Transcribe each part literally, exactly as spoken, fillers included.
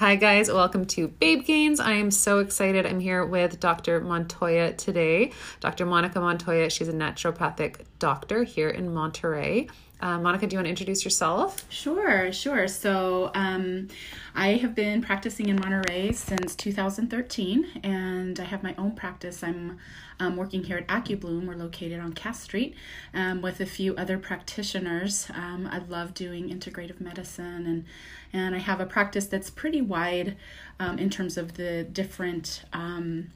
Hi guys, welcome to Babe Gains. I am so excited. I'm here with Doctor Montoya today. Doctor Monica Montoya, she's a naturopathic doctor here in Monterey. Uh, Monica, do you want to introduce yourself? Sure, sure. So um, I have been practicing in Monterey since two thousand thirteen, and I have my own practice. I'm um, working here at AccuBloom. We're located on Cass Street um, with a few other practitioners. Um, I love doing integrative medicine, and, and I have a practice that's pretty wide um, in terms of the different um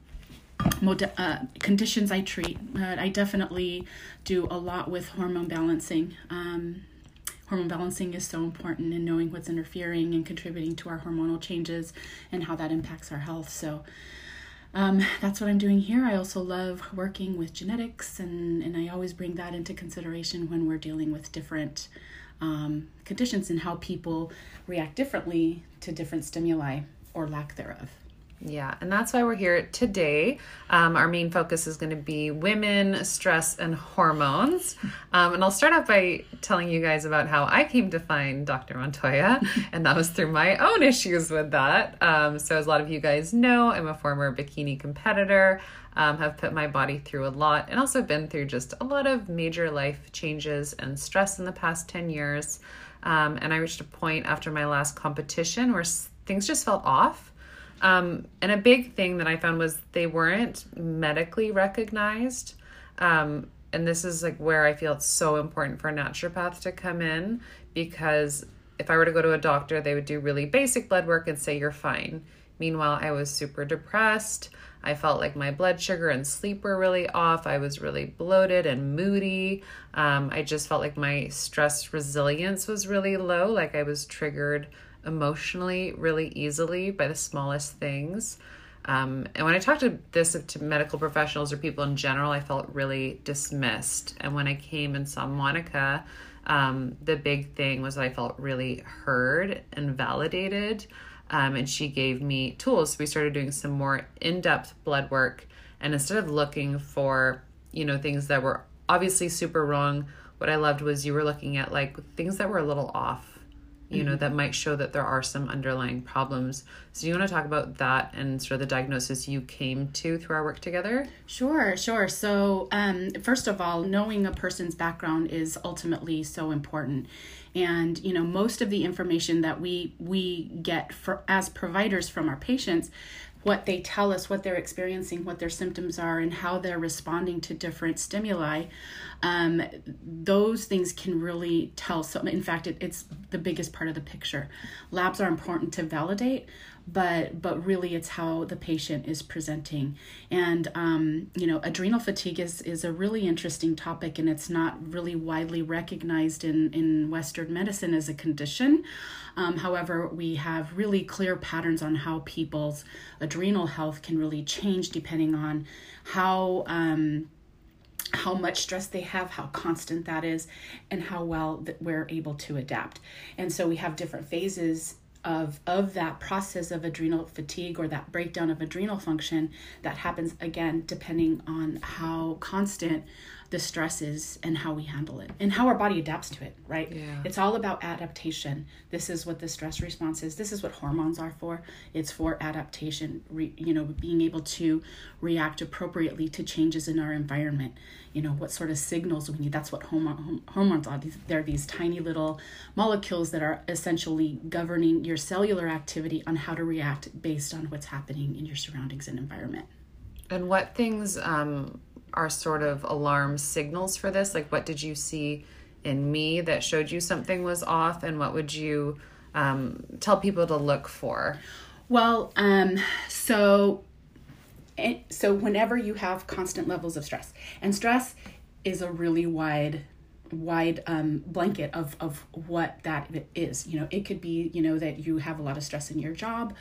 Mod- uh, conditions I treat, but I definitely do a lot with hormone balancing. Um, hormone balancing is so important in knowing what's interfering and contributing to our hormonal changes and how that impacts our health. So um, that's what I'm doing here. I also love working with genetics, and, and I always bring that into consideration when we're dealing with different um, conditions and how people react differently to different stimuli or lack thereof. Yeah, and that's why we're here today. Um, our main focus is going to be women, stress, and hormones. Um, and I'll start off by telling you guys about how I came to find Doctor Montoya, and that was through my own issues with that. Um, so as a lot of you guys know, I'm a former bikini competitor, um, have put my body through a lot, and also been through just a lot of major life changes and stress in the past ten years. Um, and I reached a point after my last competition where things just felt off. Um, and a big thing that I found was they weren't medically recognized. Um, and this is like where I feel it's so important for a naturopath to come in, because if I were to go to a doctor, they would do really basic blood work and say, you're fine. Meanwhile, I was super depressed. I felt like my blood sugar and sleep were really off. I was really bloated and moody. Um, I just felt like my stress resilience was really low. Like I was triggered emotionally really easily by the smallest things. Um, and when I talked to this to medical professionals or people in general, I felt really dismissed. And when I came and saw Monica, um, the big thing was that I felt really heard and validated. Um, and she gave me tools. So we started doing some more in-depth blood work. And instead of looking for, you know, things that were obviously super wrong, what I loved was you were looking at like things that were a little off, you know, that might show that there are some underlying problems. So you want to talk about that and sort of the diagnosis you came to through our work together? Sure, sure. So um, first of all, knowing a person's background is ultimately so important. And, you know, most of the information that we we get for, as providers from our patients, what they tell us, what they're experiencing, what their symptoms are, and how they're responding to different stimuli, um, those things can really tell. So, in fact, it, it's the biggest part of the picture. Labs are important to validate, but but really it's how the patient is presenting. And, um, you know, adrenal fatigue is, is a really interesting topic, and it's not really widely recognized in, in Western medicine as a condition. Um, however, we have really clear patterns on how people's adrenal health can really change depending on how um, how much stress they have, how constant that is, and how well that we're able to adapt. And so we have different phases of of that process of adrenal fatigue or that breakdown of adrenal function that happens, again, depending on how constant the stress is and how we handle it and how our body adapts to it, right? Yeah. It's all about adaptation. This is what the stress response is. This is what hormones are for. It's for adaptation, re, you know, being able to react appropriately to changes in our environment. You know, what sort of signals we need. That's what hormone, hormones are. These, they're these tiny little molecules that are essentially governing your cellular activity on how to react based on what's happening in your surroundings and environment. And what things um are sort of alarm signals for this? Like, what did you see in me that showed you something was off, and what would you um, tell people to look for? Well, um, so so whenever you have constant levels of stress, and stress is a really wide wide um, blanket of, of what that is. You know, it could be, you know, that you have a lot of stress in your job.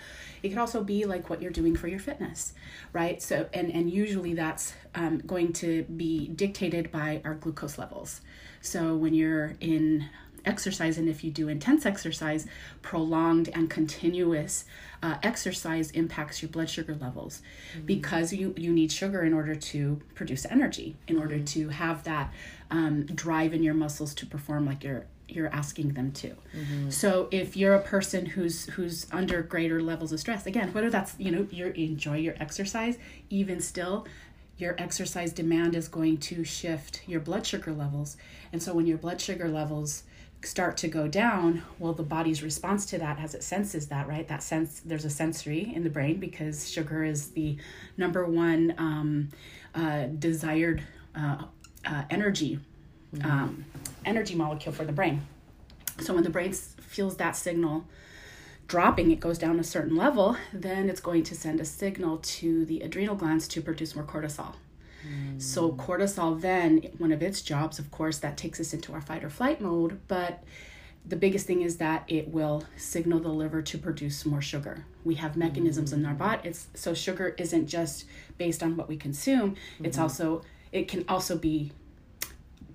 It could also be like what you're doing for your fitness, right? So, and, and usually that's um, going to be dictated by our glucose levels. So when you're in exercise, and if you do intense exercise, prolonged and continuous uh, exercise impacts your blood sugar levels, mm-hmm. because you, you need sugar in order to produce energy, in order mm-hmm. to have that um, drive in your muscles to perform like your you're asking them to. Mm-hmm. So if you're a person who's who's under greater levels of stress, again, whether that's, you know, you enjoy your exercise, even still, your exercise demand is going to shift your blood sugar levels. And so when your blood sugar levels start to go down, well, the body's response to that as it senses that, right? That sense, there's a sensory in the brain because sugar is the number one um, uh, desired uh, uh, energy mm-hmm. um, energy molecule for the brain. So when the brain feels that signal dropping, it goes down a certain level, then it's going to send a signal to the adrenal glands to produce more cortisol. Mm. So cortisol then, one of its jobs, of course, that takes us into our fight or flight mode, but the biggest thing is that it will signal the liver to produce more sugar. We have mechanisms mm. in our body. It's, so sugar isn't just based on what we consume. Mm-hmm. It's also, it can also be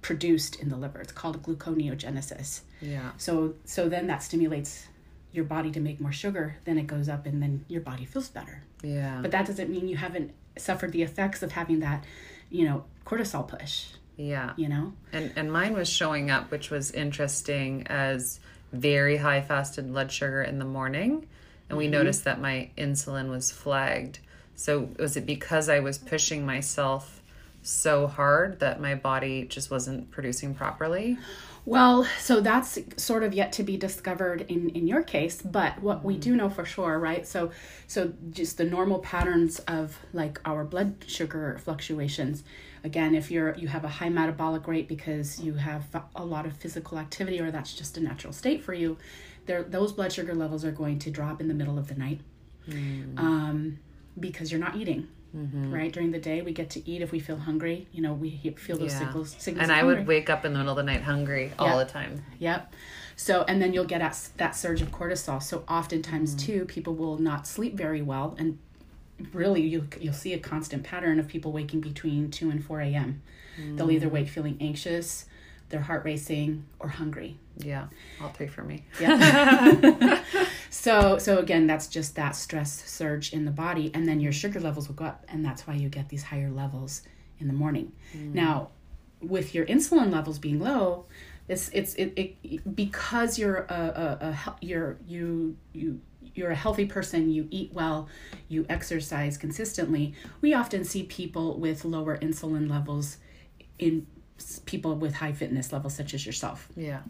produced in the liver. It's called gluconeogenesis. Yeah. So, so then that stimulates your body to make more sugar, then it goes up and then your body feels better. Yeah. But that doesn't mean you haven't suffered the effects of having that, you know, cortisol push. Yeah. You know? And and mine was showing up, which was interesting, as very high fasted blood sugar in the morning. And we mm-hmm. noticed that my insulin was flagged. So was it because I was pushing myself so hard that my body just wasn't producing properly? Well, so that's sort of yet to be discovered in, in your case, but what we do know for sure, right? So so just the normal patterns of like our blood sugar fluctuations. Again, if you're you have a high metabolic rate because you have a lot of physical activity or that's just a natural state for you, there those blood sugar levels are going to drop in the middle of the night mm. um, because you're not eating. Mm-hmm. Right during the day we get to eat if we feel hungry, you know, we feel those yeah. signals, signals and I hungry. Would wake up in the middle of the night hungry all yep. the time. Yep. So and then you'll get at that surge of cortisol. So oftentimes mm-hmm. too, people will not sleep very well, and really you you'll see a constant pattern of people waking between two and four a.m. Mm-hmm. They'll either wake feeling anxious, their heart racing, or hungry. Yeah, all three for me. Yeah. So, so again, that's just that stress surge in the body, and then your sugar levels will go up, and that's why you get these higher levels in the morning. Mm. Now, with your insulin levels being low, it's it's it, it because you're a, a, a you're you you you're a healthy person. You eat well, you exercise consistently. We often see people with lower insulin levels in people with high fitness levels, such as yourself. Yeah,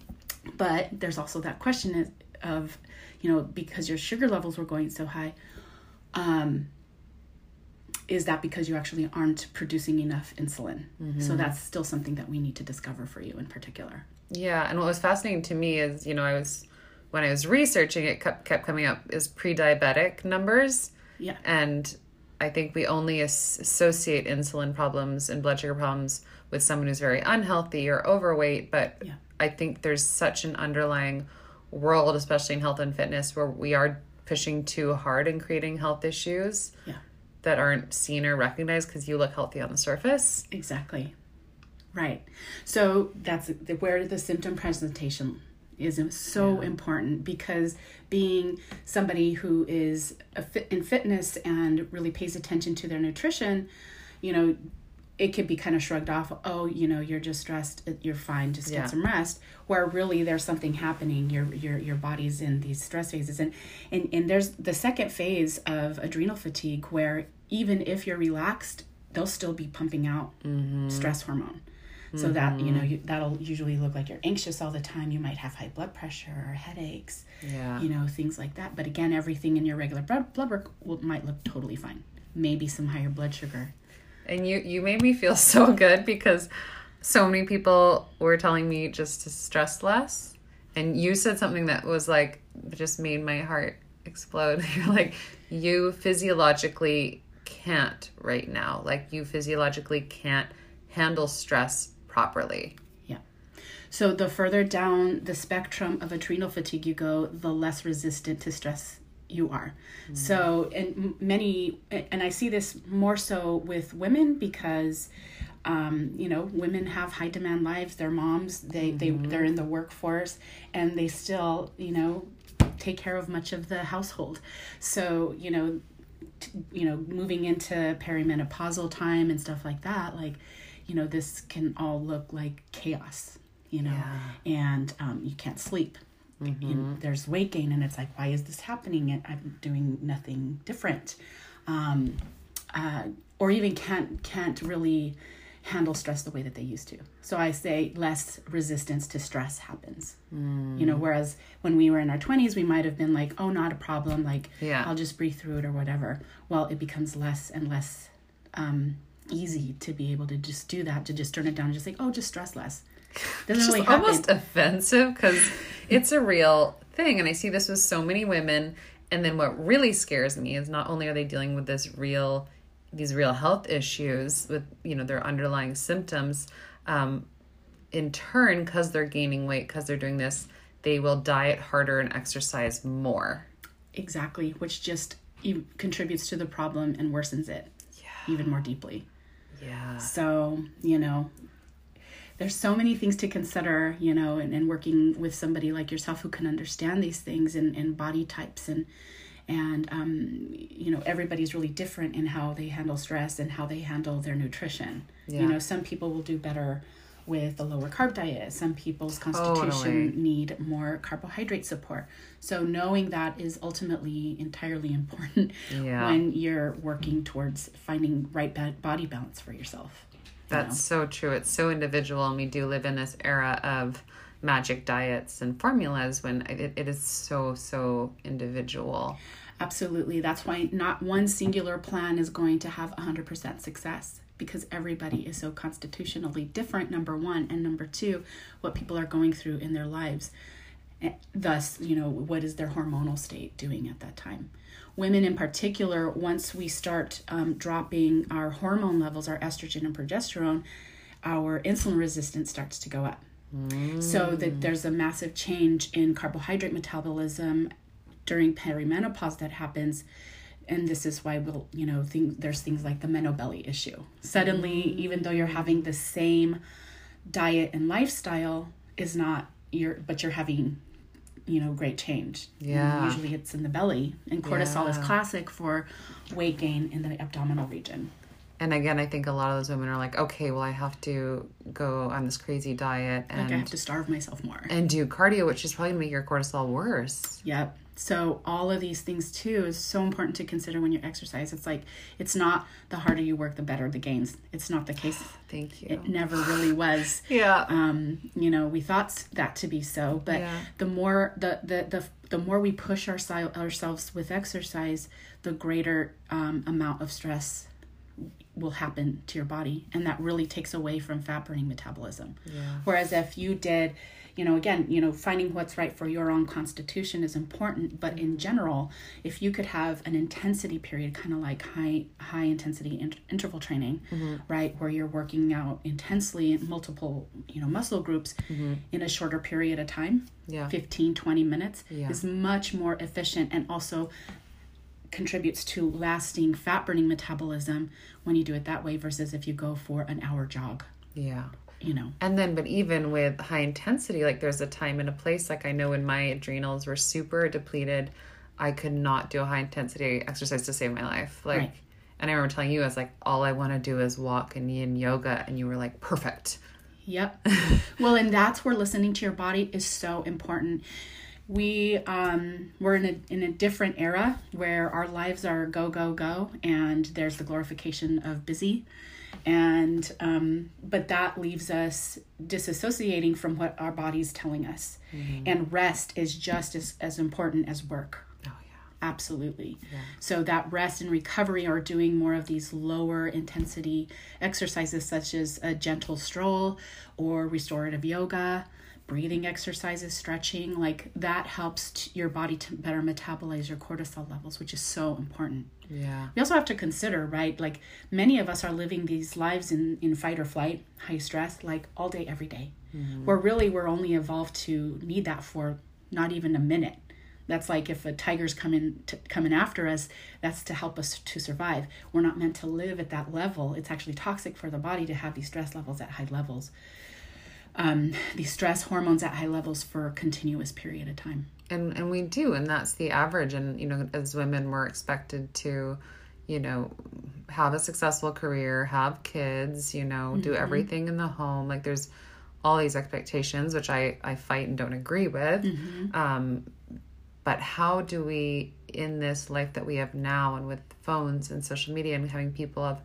but there's also that question is. Of, you know, because your sugar levels were going so high, um, is that because you actually aren't producing enough insulin? Mm-hmm. So that's still something that we need to discover for you in particular. Yeah, and what was fascinating to me is, you know, I was, when I was researching, it kept, kept coming up is pre-diabetic numbers. Yeah. And I think we only as- associate insulin problems and blood sugar problems with someone who's very unhealthy or overweight, but yeah. I think there's such an underlying world, especially in health and fitness, where we are pushing too hard and creating health issues yeah. that aren't seen or recognized because you look healthy on the surface. Exactly. Right. So that's where the symptom presentation is so yeah. important, because being somebody who is a fit, in fitness and really pays attention to their nutrition, you know, it could be kind of shrugged off. Oh, you know, you're just stressed. You're fine. Just yeah. get some rest. Where really there's something happening. Your your your body's in these stress phases, and and and there's the second phase of adrenal fatigue, where even if you're relaxed, they'll still be pumping out mm-hmm. stress hormone. Mm-hmm. So that you know you, that'll usually look like you're anxious all the time. You might have high blood pressure or headaches. Yeah, you know, things like that. But again, everything in your regular blood blood work will, might look totally fine. Maybe some higher blood sugar. And you, you made me feel so good, because so many people were telling me just to stress less. And you said something that was like, just made my heart explode. You're like, you physiologically can't right now. Like you physiologically can't handle stress properly. Yeah. So the further down the spectrum of adrenal fatigue you go, the less resistant to stress you are. Mm. So, and many, and I see this more so with women because, um, you know, women have high demand lives. They're moms, they, mm-hmm. they, they're in the workforce, and they still, you know, take care of much of the household. So, you know, t- you know, moving into perimenopausal time and stuff like that, like, you know, this can all look like chaos. you know, yeah. and um, you can't sleep. Mm-hmm. You know, there's weight gain, and it's like, why is this happening? And I'm doing nothing different. Um, uh, or even can't can't really handle stress the way that they used to. So I say less resistance to stress happens. Mm. You know, whereas when we were in our twenties, we might have been like, oh, not a problem. Like, yeah. I'll just breathe through it or whatever. Well, it becomes less and less um, easy to be able to just do that, to just turn it down and just like, oh, just stress less. Doesn't really happen. Almost offensive because it's a real thing. And I see this with so many women. And then what really scares me is not only are they dealing with this real these real health issues with, you know, their underlying symptoms, um, in turn, because they're gaining weight, because they're doing this, they will diet harder and exercise more. Exactly. Which just contributes to the problem and worsens it yeah. even more deeply. Yeah. So, you know, there's so many things to consider, you know, and, and working with somebody like yourself who can understand these things and, and body types and, And, um, you know, everybody's really different in how they handle stress and how they handle their nutrition. Yeah. You know, some people will do better with a lower carb diet. Some people's constitution totally. Need more carbohydrate support. So knowing that is ultimately entirely important yeah. when you're working towards finding right body balance for yourself. That's you know? So true. It's so individual. And we do live in this era of magic diets and formulas when it, it is so, so individual. Absolutely. That's why not one singular plan is going to have one hundred percent success, because everybody is so constitutionally different, number one, and number two, what people are going through in their lives. And thus, you know, what is their hormonal state doing at that time? Women in particular, once we start um, dropping our hormone levels, our estrogen and progesterone, our insulin resistance starts to go up. Mm. So that there's a massive change in carbohydrate metabolism during perimenopause that happens, and this is why we'll you know think there's things like the menobelly issue. Suddenly, mm. even though you're having the same diet and lifestyle, is not you're but you're having you know great change. Yeah, and usually it's in the belly, and cortisol yeah. is classic for weight gain in the abdominal region. And again, I think a lot of those women are like, okay, well, I have to go on this crazy diet. And like I have to starve myself more. And do cardio, which is probably going to make your cortisol worse. Yep. So all of these things, too, is so important to consider when you exercise. It's like, it's not the harder you work, the better the gains. It's not the case. Thank you. It never really was. yeah. Um. You know, we thought that to be so. But yeah. the more the, the, the, the more we push our, ourselves with exercise, the greater um, amount of stress will happen to your body, and that really takes away from fat burning metabolism. Yeah. Whereas if you did, you know, again, you know, finding what's right for your own constitution is important, but in general, if you could have an intensity period, kind of like high high intensity in- interval training, mm-hmm. right, where you're working out intensely in multiple, you know, muscle groups mm-hmm. in a shorter period of time, yeah. fifteen, twenty minutes yeah. is much more efficient, and also contributes to lasting fat burning metabolism when you do it that way versus if you go for an hour jog. Yeah. You know. And then, but even with high intensity, like there's a time and a place. Like I know when my adrenals were super depleted, I could not do a high intensity exercise to save my life. Like, right. and I remember telling you, I was like, all I want to do is walk and yin yoga. And you were like, perfect. Yep. Well, and that's where listening to your body is so important. We um, we're in a in a different era where our lives are go go go, and there's the glorification of busy, and um, but that leaves us disassociating from what our body's telling us, mm-hmm. and rest is just as, as important as work. Oh yeah, absolutely. Yeah. So that rest and recovery are doing more of these lower intensity exercises, such as a gentle stroll or restorative yoga. Breathing exercises, stretching, like that helps t- your body to better metabolize your cortisol levels, which is so important. Yeah. We also have to consider, right? Like many of us are living these lives in, in fight or flight, high stress, like all day, every day. Mm-hmm. Where really we're only evolved to need that for not even a minute. That's like if a tiger's coming t- coming after us, that's to help us to survive. We're not meant to live at that level. It's actually toxic for the body to have these stress levels at high levels. Um, these stress hormones at high levels for a continuous period of time. And and we do, and that's the average. And, you know, as women, we're expected to, you know, have a successful career, have kids, you know, mm-hmm. do everything in the home. Like there's all these expectations, which I, I fight and don't agree with. Mm-hmm. Um, but how do we, in this life that we have now and with phones and social media and having people have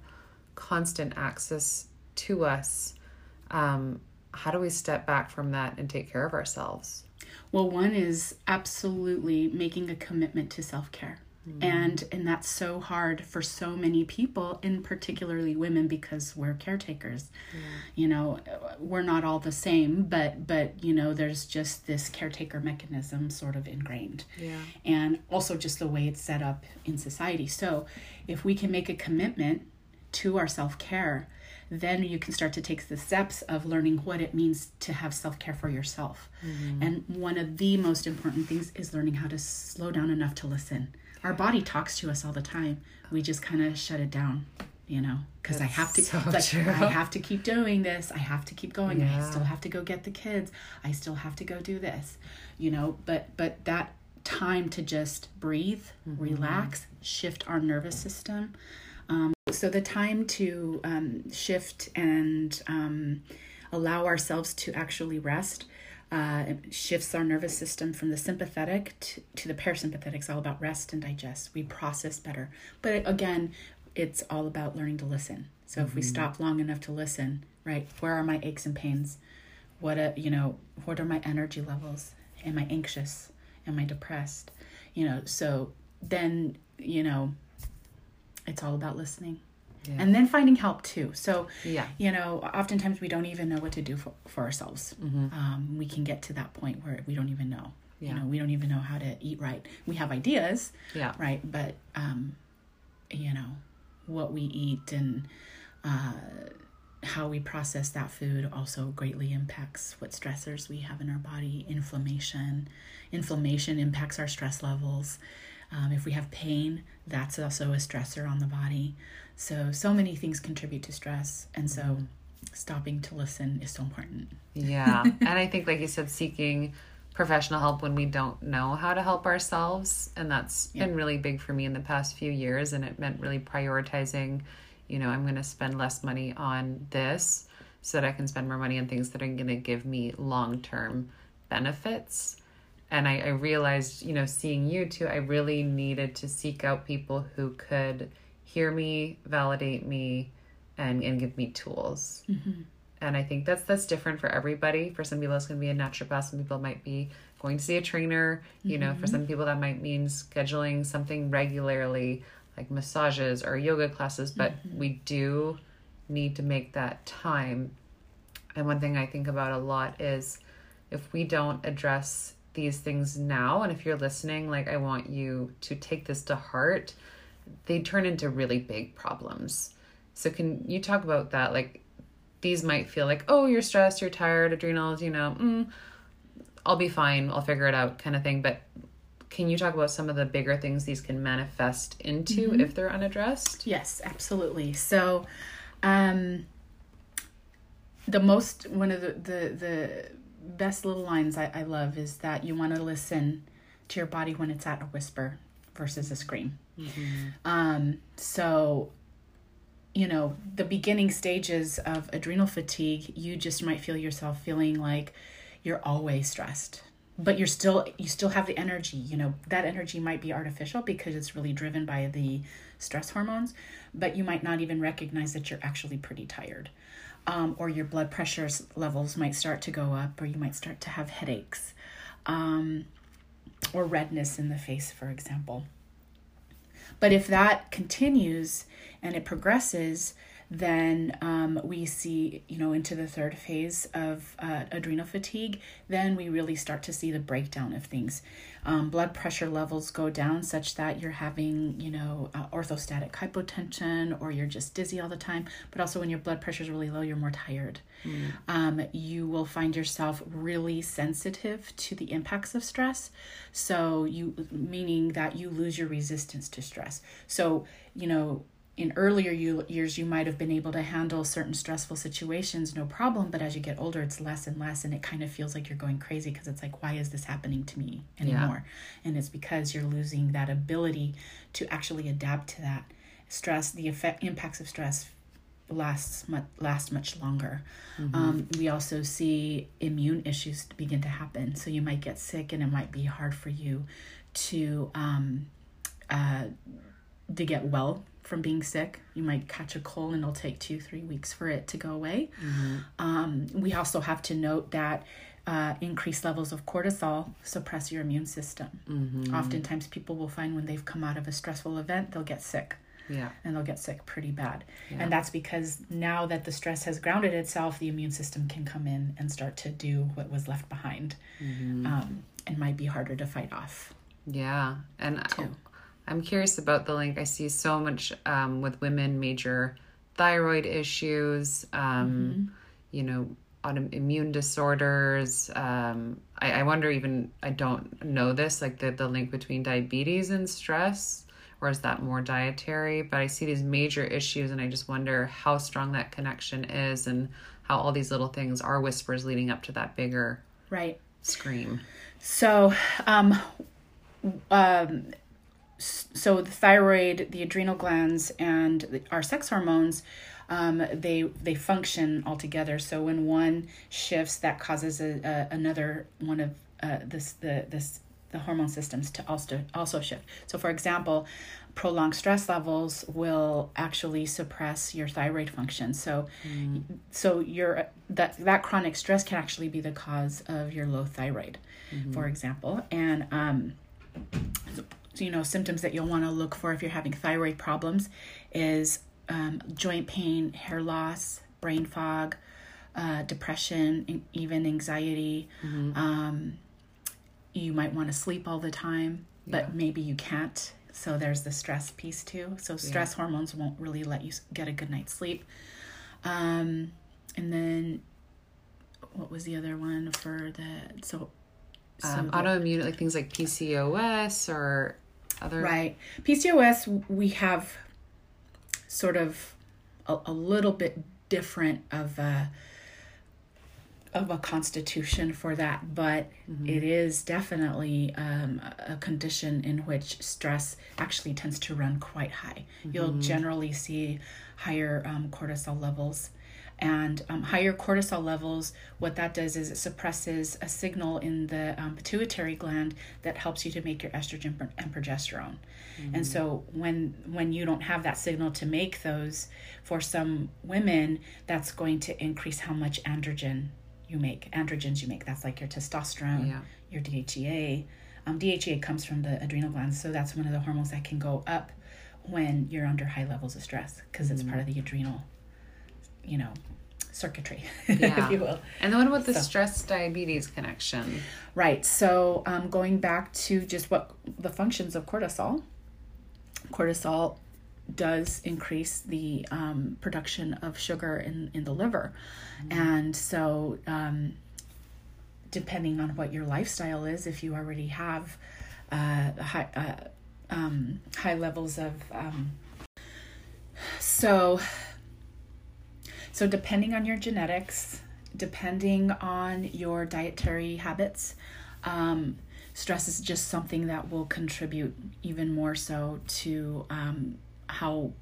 constant access to us, um, how do we step back from that and take care of ourselves? Well, one is absolutely making a commitment to self-care. Mm. And and that's so hard for so many people, and particularly women, because we're caretakers. Mm. You know, we're not all the same, but but you know, there's just this caretaker mechanism sort of ingrained. Yeah. And also just the way it's set up in society. So if we can make a commitment to our self-care, then you can start to take the steps of learning what it means to have self-care for yourself. Mm-hmm. And one of the most important things is learning how to slow down enough to listen. Our body talks to us all the time. We just kind of shut it down, you know, because I have to, so like, I have to keep doing this. I have to keep going. Yeah. I still have to go get the kids. I still have to go do this, you know, but, but that time to just breathe, mm-hmm. relax, shift our nervous system. Um, so the time to um, shift and um, allow ourselves to actually rest. Uh, it shifts our nervous system from the sympathetic to, to the parasympathetic. It's all about rest and digest. We process better. But again, it's all about learning to listen. So mm-hmm. if we stop long enough to listen, right? Where are my aches and pains? What a, you know, what are my energy levels? Am I anxious? Am I depressed? You know, so then, you know, it's all about listening. Yeah. And then finding help too. So, yeah. you know, oftentimes we don't even know what to do for, for ourselves. Mm-hmm. Um, we can get to that point where we don't even know. Yeah. You know, we don't even know how to eat right. We have ideas, yeah. right? But, um, you know, what we eat and uh, how we process that food also greatly impacts what stressors we have in our body. Inflammation. Inflammation impacts our stress levels. Um, if we have pain, that's also a stressor on the body. So, so many things contribute to stress. And so mm-hmm. stopping to listen is so important. Yeah. And I think, like you said, seeking professional help when we don't know how to help ourselves. And that's yeah. been really big for me in the past few years. And it meant really prioritizing, you know, I'm going to spend less money on this so that I can spend more money on things that are going to give me long-term benefits. And I, I realized, you know, seeing you too, I really needed to seek out people who could hear me, validate me, and, and give me tools. Mm-hmm. And I think that's that's different for everybody. For some people, it's going to be a naturopath. Some people might be going to see a trainer. You mm-hmm. know, for some people, that might mean scheduling something regularly, like massages or yoga classes. But mm-hmm. we do need to make that time. And one thing I think about a lot is if we don't address these things now, and if you're listening, like, I want you to take this to heart, they turn into really big problems. So can you talk about that? Like, these might feel like, oh, you're stressed, you're tired, adrenals, you know, mm, I'll be fine, I'll figure it out kind of thing. But can you talk about some of the bigger things these can manifest into mm-hmm. if they're unaddressed? Yes, absolutely. So um, the most, one of the, the, the best little lines I, I love is that you want to listen to your body when it's at a whisper versus a scream. Mm-hmm. Um, so, you know, the beginning stages of adrenal fatigue, you just might feel yourself feeling like you're always stressed, but you're still, you still have the energy, you know, that energy might be artificial because it's really driven by the stress hormones, but you might not even recognize that you're actually pretty tired. Um, or your blood pressure levels might start to go up, or you might start to have headaches, um, or redness in the face, for example. But if that continues and it progresses, then um, we see, you know, into the third phase of uh, adrenal fatigue, then we really start to see the breakdown of things. Um, blood pressure levels go down such that you're having, you know, uh, orthostatic hypotension, or you're just dizzy all the time. But also when your blood pressure is really low, you're more tired. Mm. Um, you will find yourself really sensitive to the impacts of stress. So you, meaning that you lose your resistance to stress. So, you know, in earlier years, you might have been able to handle certain stressful situations, no problem. But as you get older, it's less and less. And it kind of feels like you're going crazy because it's like, why is this happening to me anymore? Yeah. And it's because you're losing that ability to actually adapt to that stress, the effect, impacts of stress lasts much, last much longer. Mm-hmm. Um, we also see immune issues begin to happen. So you might get sick, and it might be hard for you to um, uh, to get well from being sick. You might catch a cold, and it'll take two, three weeks for it to go away. Mm-hmm. Um, we also have to note that Uh, increased levels of cortisol suppress your immune system. Mm-hmm. Oftentimes people will find when they've come out of a stressful event, they'll get sick. Yeah. And they'll get sick pretty bad. Yeah. And that's because now that the stress has grounded itself, the immune system can come in and start to do what was left behind. Mm-hmm. Um, and might be harder to fight off. Yeah. And too. I'm curious about the link. I see so much um, with women, major thyroid issues, um, mm-hmm. you know, autoimmune disorders. Um, I, I wonder even, I don't know this, like the, the link between diabetes and stress, or is that more dietary? But I see these major issues, and I just wonder how strong that connection is and how all these little things are whispers leading up to that bigger right scream. So, um, um, so the thyroid, the adrenal glands, and the, our sex hormones, Um, they they function all together. So when one shifts, that causes a, a, another one of uh, this the this the hormone systems to also also shift. So for example, prolonged stress levels will actually suppress your thyroid function. So mm. so your that that chronic stress can actually be the cause of your low thyroid, mm-hmm. for example, and um, you know, symptoms that you'll want to look for if you're having thyroid problems is Um, joint pain, hair loss, brain fog, uh, depression, even anxiety. Mm-hmm. Um, you might want to sleep all the time, but yeah. maybe you can't. So there's the stress piece too. So stress yeah. hormones won't really let you get a good night's sleep. Um, and then what was the other one for the... So, so um, the, autoimmune, like things like P C O S or other... Right. P C O S, we have... sort of a, a little bit different of a, of a constitution for that, but mm-hmm. it is definitely um, a condition in which stress actually tends to run quite high. Mm-hmm. You'll generally see higher um, cortisol levels. And um, higher cortisol levels, what that does is it suppresses a signal in the um, pituitary gland that helps you to make your estrogen and progesterone. Mm-hmm. And so when when you don't have that signal to make those, for some women, that's going to increase how much androgen you make, androgens you make. That's like your testosterone, yeah. your D H E A. Um, D H E A comes from the adrenal glands, so that's one of the hormones that can go up when you're under high levels of stress because mm-hmm. it's part of the adrenal, you know, circuitry, yeah. if you will. And then what about the so. stress diabetes connection? Right. So um, going back to just what the functions of cortisol, cortisol does increase the um, production of sugar in, in the liver. Mm-hmm. And so um, depending on what your lifestyle is, if you already have uh, high, uh, um, high levels of... Um, so... So depending on your genetics, depending on your dietary habits, um, stress is just something that will contribute even more so to um, how,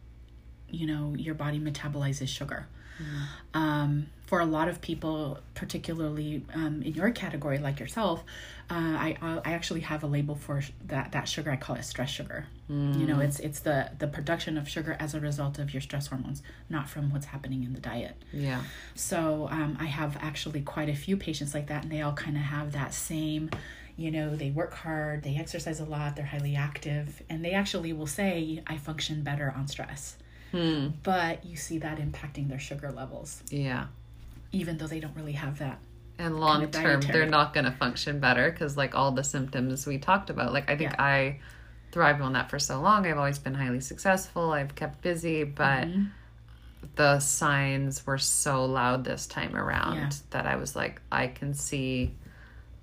you know, your body metabolizes sugar. Mm. Um, for a lot of people, particularly um, in your category, like yourself, uh, I I actually have a label for that that sugar. I call it stress sugar. Mm. You know, it's it's the, the production of sugar as a result of your stress hormones, not from what's happening in the diet. Yeah. So um, I have actually quite a few patients like that, and they all kind of have that same. You know, they work hard, they exercise a lot, they're highly active, and they actually will say, "I function better on stress." Hmm. But you see that impacting their sugar levels. Yeah. Even though they don't really have that. And long term, kind of dietary. They're not going to function better because, like, all the symptoms we talked about. Like, I think yeah. I thrived on that for so long. I've always been highly successful. I've kept busy. But mm-hmm. the signs were so loud this time around yeah. that I was like, I can see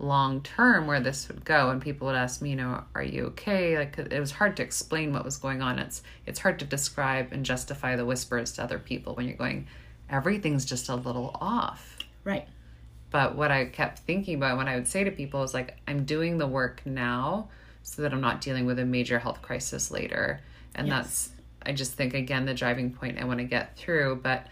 long term where this would go. And people would ask me, you know, are you okay? Like, it was hard to explain what was going on. It's it's hard to describe and justify the whispers to other people when you're going, everything's just a little off. Right. But what I kept thinking about, what I would say to people is like, I'm doing the work now so that I'm not dealing with a major health crisis later. And yes. that's I just think, again, the driving point I want to get through, but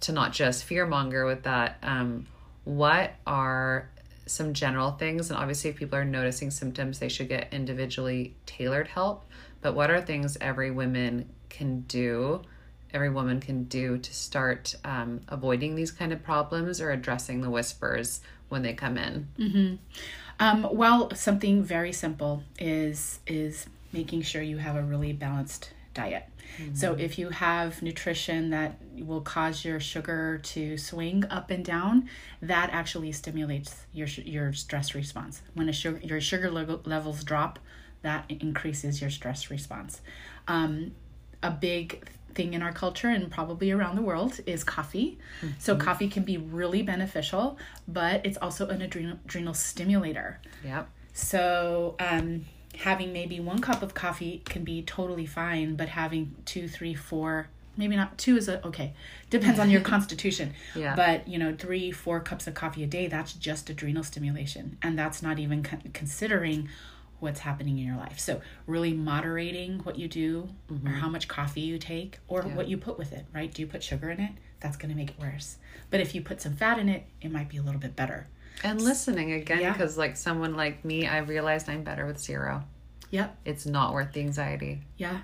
to not just fear monger with that, um, what are some general things? And obviously if people are noticing symptoms, they should get individually tailored help, but what are things every woman can do, every woman can do to start um, avoiding these kind of problems or addressing the whispers when they come in? Mm-hmm. Um, well, something very simple is is making sure you have a really balanced diet. Mm-hmm. So if you have nutrition that will cause your sugar to swing up and down, that actually stimulates your your stress response. When a sugar, your sugar le- levels drop, that increases your stress response. Um, a big thing in our culture and probably around the world is coffee. Mm-hmm. So coffee can be really beneficial, but it's also an adrenal, adrenal stimulator. Yep. So um, having maybe one cup of coffee can be totally fine, but having two, three, four, maybe not two is a, okay. Depends on your constitution. Yeah. But you know, three, four cups of coffee a day, that's just adrenal stimulation. And that's not even con- considering what's happening in your life. So really moderating what you do, mm-hmm. or how much coffee you take, or yeah. what you put with it, right? Do you put sugar in it? That's going to make it worse. But if you put some fat in it, it might be a little bit better. And listening again, because yeah. like someone like me, I realized I'm better with zero. Yep. It's not worth the anxiety. Yeah,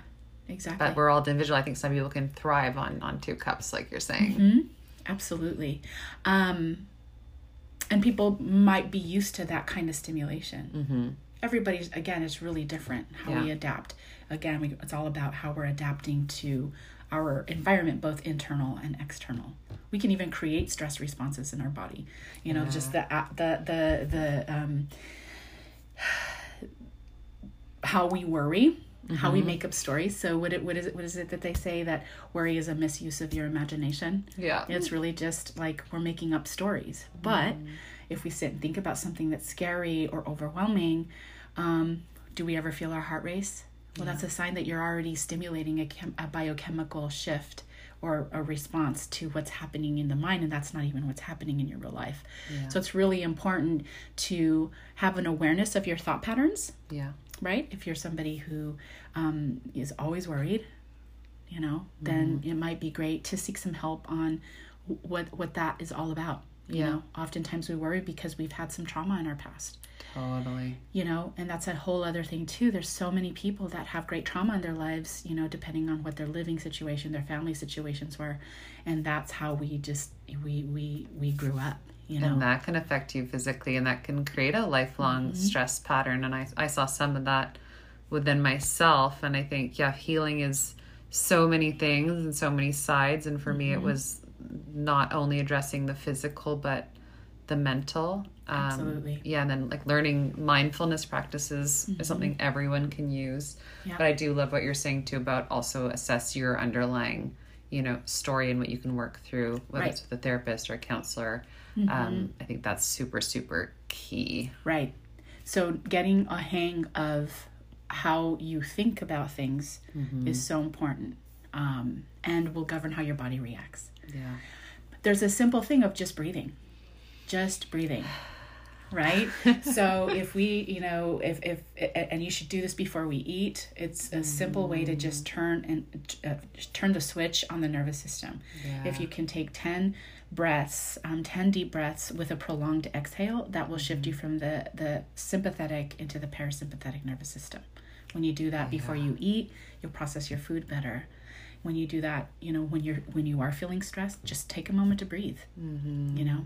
exactly. But we're all individual. I think some people can thrive on, on two cups, like you're saying. Mm-hmm. Absolutely. Um, and people might be used to that kind of stimulation. Mm-hmm. Everybody's, again, is really different how yeah. we adapt. Again, we, it's all about how we're adapting to our environment, both internal and external. We can even create stress responses in our body. You know, yeah. just the the the the um, how we worry, mm-hmm. how we make up stories. So what it what is it what is it that they say that worry is a misuse of your imagination? Yeah, it's really just like we're making up stories, mm. but. If we sit and think about something that's scary or overwhelming, um, do we ever feel our heart race? Well, yeah. that's a sign that you're already stimulating a, chem- a biochemical shift or a response to what's happening in the mind, and that's not even what's happening in your real life. Yeah. So it's really important to have an awareness of your thought patterns. Yeah. Right? If you're somebody who um, is always worried, you know, mm-hmm. then it might be great to seek some help on what what that is all about. You yeah. know, oftentimes we worry because we've had some trauma in our past. Totally. You know, and that's a whole other thing too. There's so many people that have great trauma in their lives, you know, depending on what their living situation, their family situations were. And that's how we just, we, we, we grew up, you know. And that can affect you physically, and that can create a lifelong mm-hmm. stress pattern. And I, I saw some of that within myself. And I think, yeah, healing is so many things and so many sides. And for mm-hmm. me, it was not only addressing the physical but the mental. Um, Absolutely. Yeah, and then like learning mindfulness practices mm-hmm. is something everyone can use. Yeah. But I do love what you're saying too about also assess your underlying, you know, story and what you can work through, whether right. it's with a therapist or a counselor. Mm-hmm. Um, I think that's super, super key. Right. So getting a hang of how you think about things mm-hmm. is so important, um, and will govern how your body reacts. Yeah. There's a simple thing of just breathing. Just breathing. Right? So if we, you know, if, if, and you should do this before we eat, it's a simple way to just turn and uh, turn the switch on the nervous system. Yeah. If you can take ten breaths, um, ten deep breaths with a prolonged exhale, that will shift you from the, the sympathetic into the parasympathetic nervous system. When you do that before yeah. you eat, you'll process your food better. When you do that, you know, when you're when you are feeling stressed, just take a moment to breathe, mm-hmm. you know.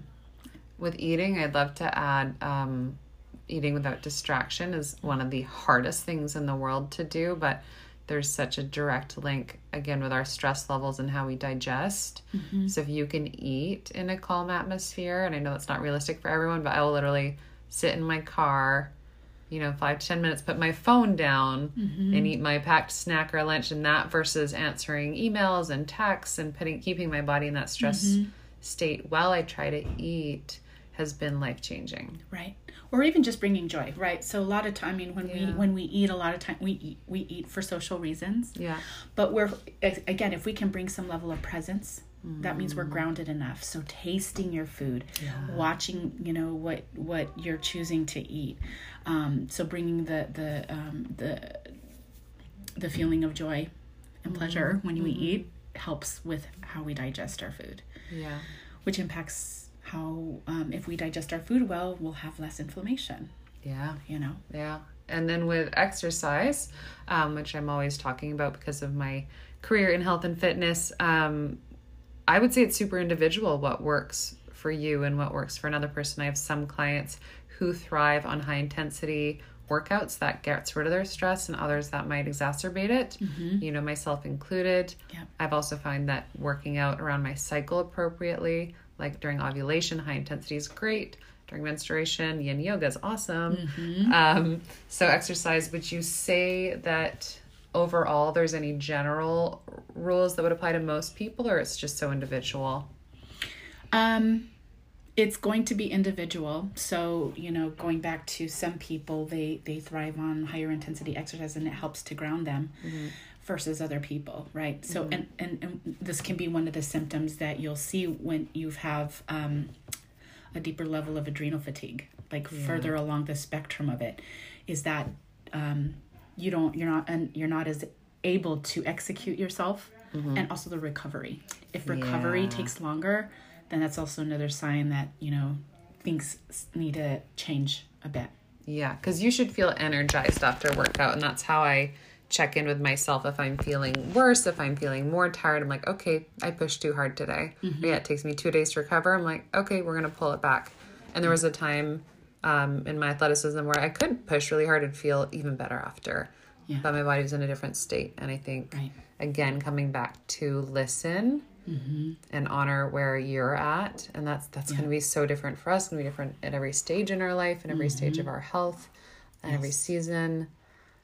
With eating, I'd love to add um, eating without distraction is one of the hardest things in the world to do, but there's such a direct link, again, with our stress levels and how we digest. Mm-hmm. So if you can eat in a calm atmosphere, and I know that's not realistic for everyone, but I will literally sit in my car, you know, five to ten minutes, put my phone down mm-hmm. and eat my packed snack or lunch, and that versus answering emails and texts and putting, keeping my body in that stress mm-hmm. state while I try to eat has been life-changing. Right. Or even just bringing joy, right? So a lot of time, I mean, when yeah. we, when we eat a lot of time, we eat, we eat for social reasons. Yeah. But we're, again, if we can bring some level of presence, that means we're grounded enough. So tasting your food, yeah. watching, you know, what, what you're choosing to eat. Um, so bringing the, the, um, the, the feeling of joy and mm-hmm. pleasure when we mm-hmm. eat helps with how we digest our food. Yeah. Which impacts how, um, if we digest our food well, we'll have less inflammation. Yeah. You know? Yeah. And then with exercise, um, which I'm always talking about because of my career in health and fitness, um, I would say it's super individual what works for you and what works for another person. I have some clients who thrive on high intensity workouts that gets rid of their stress, and others that might exacerbate it, mm-hmm. you know, myself included. Yeah. I've also found that working out around my cycle appropriately, like during ovulation, high intensity is great. During menstruation, yin yoga is awesome. Mm-hmm. Um, so exercise, would you say that overall there's any general rules that would apply to most people, or it's just so individual? Um, it's going to be individual. So, you know, going back to some people, they, they thrive on higher intensity exercise and it helps to ground them mm-hmm. versus other people, right? So, mm-hmm. and, and, and this can be one of the symptoms that you'll see when you have um, a deeper level of adrenal fatigue, like yeah. further along the spectrum of it, is that um, you don't, you're not, and you're not as able to execute yourself mm-hmm. and also the recovery. If recovery yeah. takes longer, then that's also another sign that, you know, things need to change a bit. Yeah, because you should feel energized after a workout, and that's how I check in with myself. If I'm feeling worse, if I'm feeling more tired, I'm like, okay, I pushed too hard today. Mm-hmm. Yeah, it takes me two days to recover. I'm like, okay, we're going to pull it back. And there was a time um, in my athleticism where I could push really hard and feel even better after. Yeah. But my body was in a different state. And I think, right. again, coming back to listen mm-hmm. and honor where you're at. And that's that's yeah. going to be so different for us. It's going to be different at every stage in our life and every mm-hmm. stage of our health and yes. every season.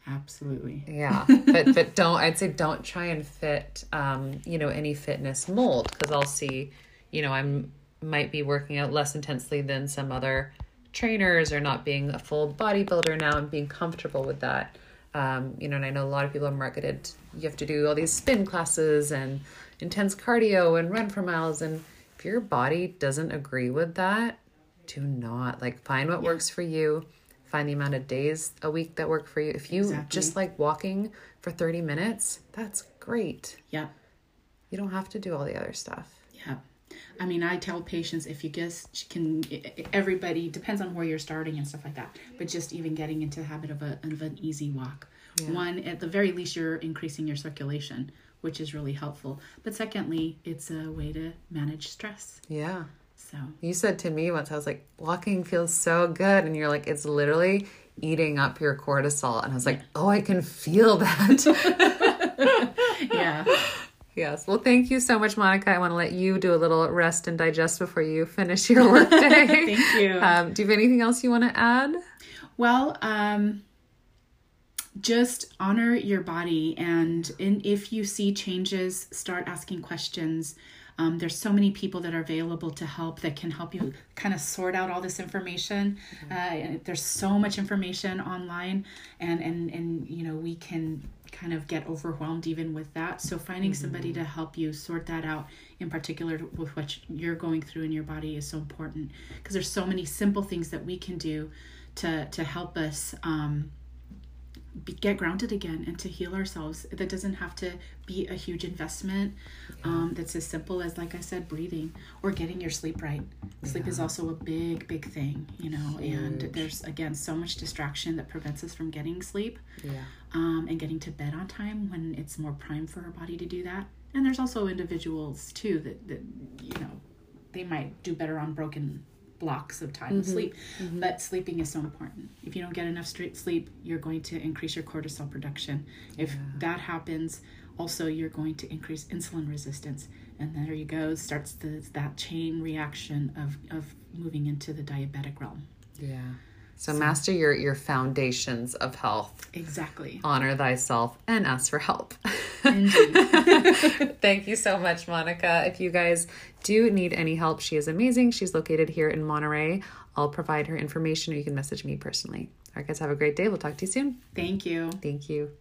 Absolutely. Yeah. But, but don't, I'd say don't try and fit, um, you know, any fitness mold. 'Cause I'll see, you know, I'm might be working out less intensely than some other trainers, or not being a full bodybuilder now and being comfortable with that. Um, you know, and I know a lot of people are marketed, you have to do all these spin classes and intense cardio and run for miles. And if your body doesn't agree with that, do not like find what yeah. works for you. Find the amount of days a week that work for you. If you exactly. just like walking for thirty minutes, that's great. Yeah. You don't have to do all the other stuff. Yeah. I mean, I tell patients, if you just can, everybody, depends on where you're starting and stuff like that, but just even getting into the habit of, a, of an easy walk. Yeah. One, at the very least, you're increasing your circulation, which is really helpful. But secondly, it's a way to manage stress. Yeah. So you said to me once, I was like, walking feels so good. And you're like, it's literally eating up your cortisol. And I was like, yeah. oh, I can feel that. yeah. Yes. Well, thank you so much, Monica. I want to let you do a little rest and digest before you finish your work day. Thank you. Um, do you have anything else you want to add? Well, um, just honor your body. And in, if you see changes, start asking questions. Um, there's so many people that are available to help, that can help you kind of sort out all this information. Mm-hmm. Uh, and there's so much information online, and, and, and, you know, we can kind of get overwhelmed even with that. So finding mm-hmm. somebody to help you sort that out, in particular with what you're going through in your body, is so important, because there's so many simple things that we can do to, to help us um, be, get grounded again and to heal ourselves. That doesn't have to be a huge investment. Yeah. Um, that's as simple as, like I said, breathing or getting your sleep right. Sleep yeah. is also a big, big thing, you know, huge. And there's, again, so much distraction that prevents us from getting sleep yeah. um, and getting to bed on time when it's more prime for our body to do that. And there's also individuals, too, that, that you know, they might do better on broken blocks of time mm-hmm. of sleep, mm-hmm. but sleeping is so important. If you don't get enough straight sleep, you're going to increase your cortisol production. If yeah. that happens, also you're going to increase insulin resistance, and there you go, starts the, that chain reaction of, of moving into the diabetic realm. Yeah. So, so master your, your foundations of health. Exactly. Honor thyself and ask for help. Indeed. Thank you so much, Monica. If you guys do need any help, she is amazing. She's located here in Monterey. I'll provide her information, or you can message me personally. All right, guys, have a great day. We'll talk to you soon. Thank you. Thank you.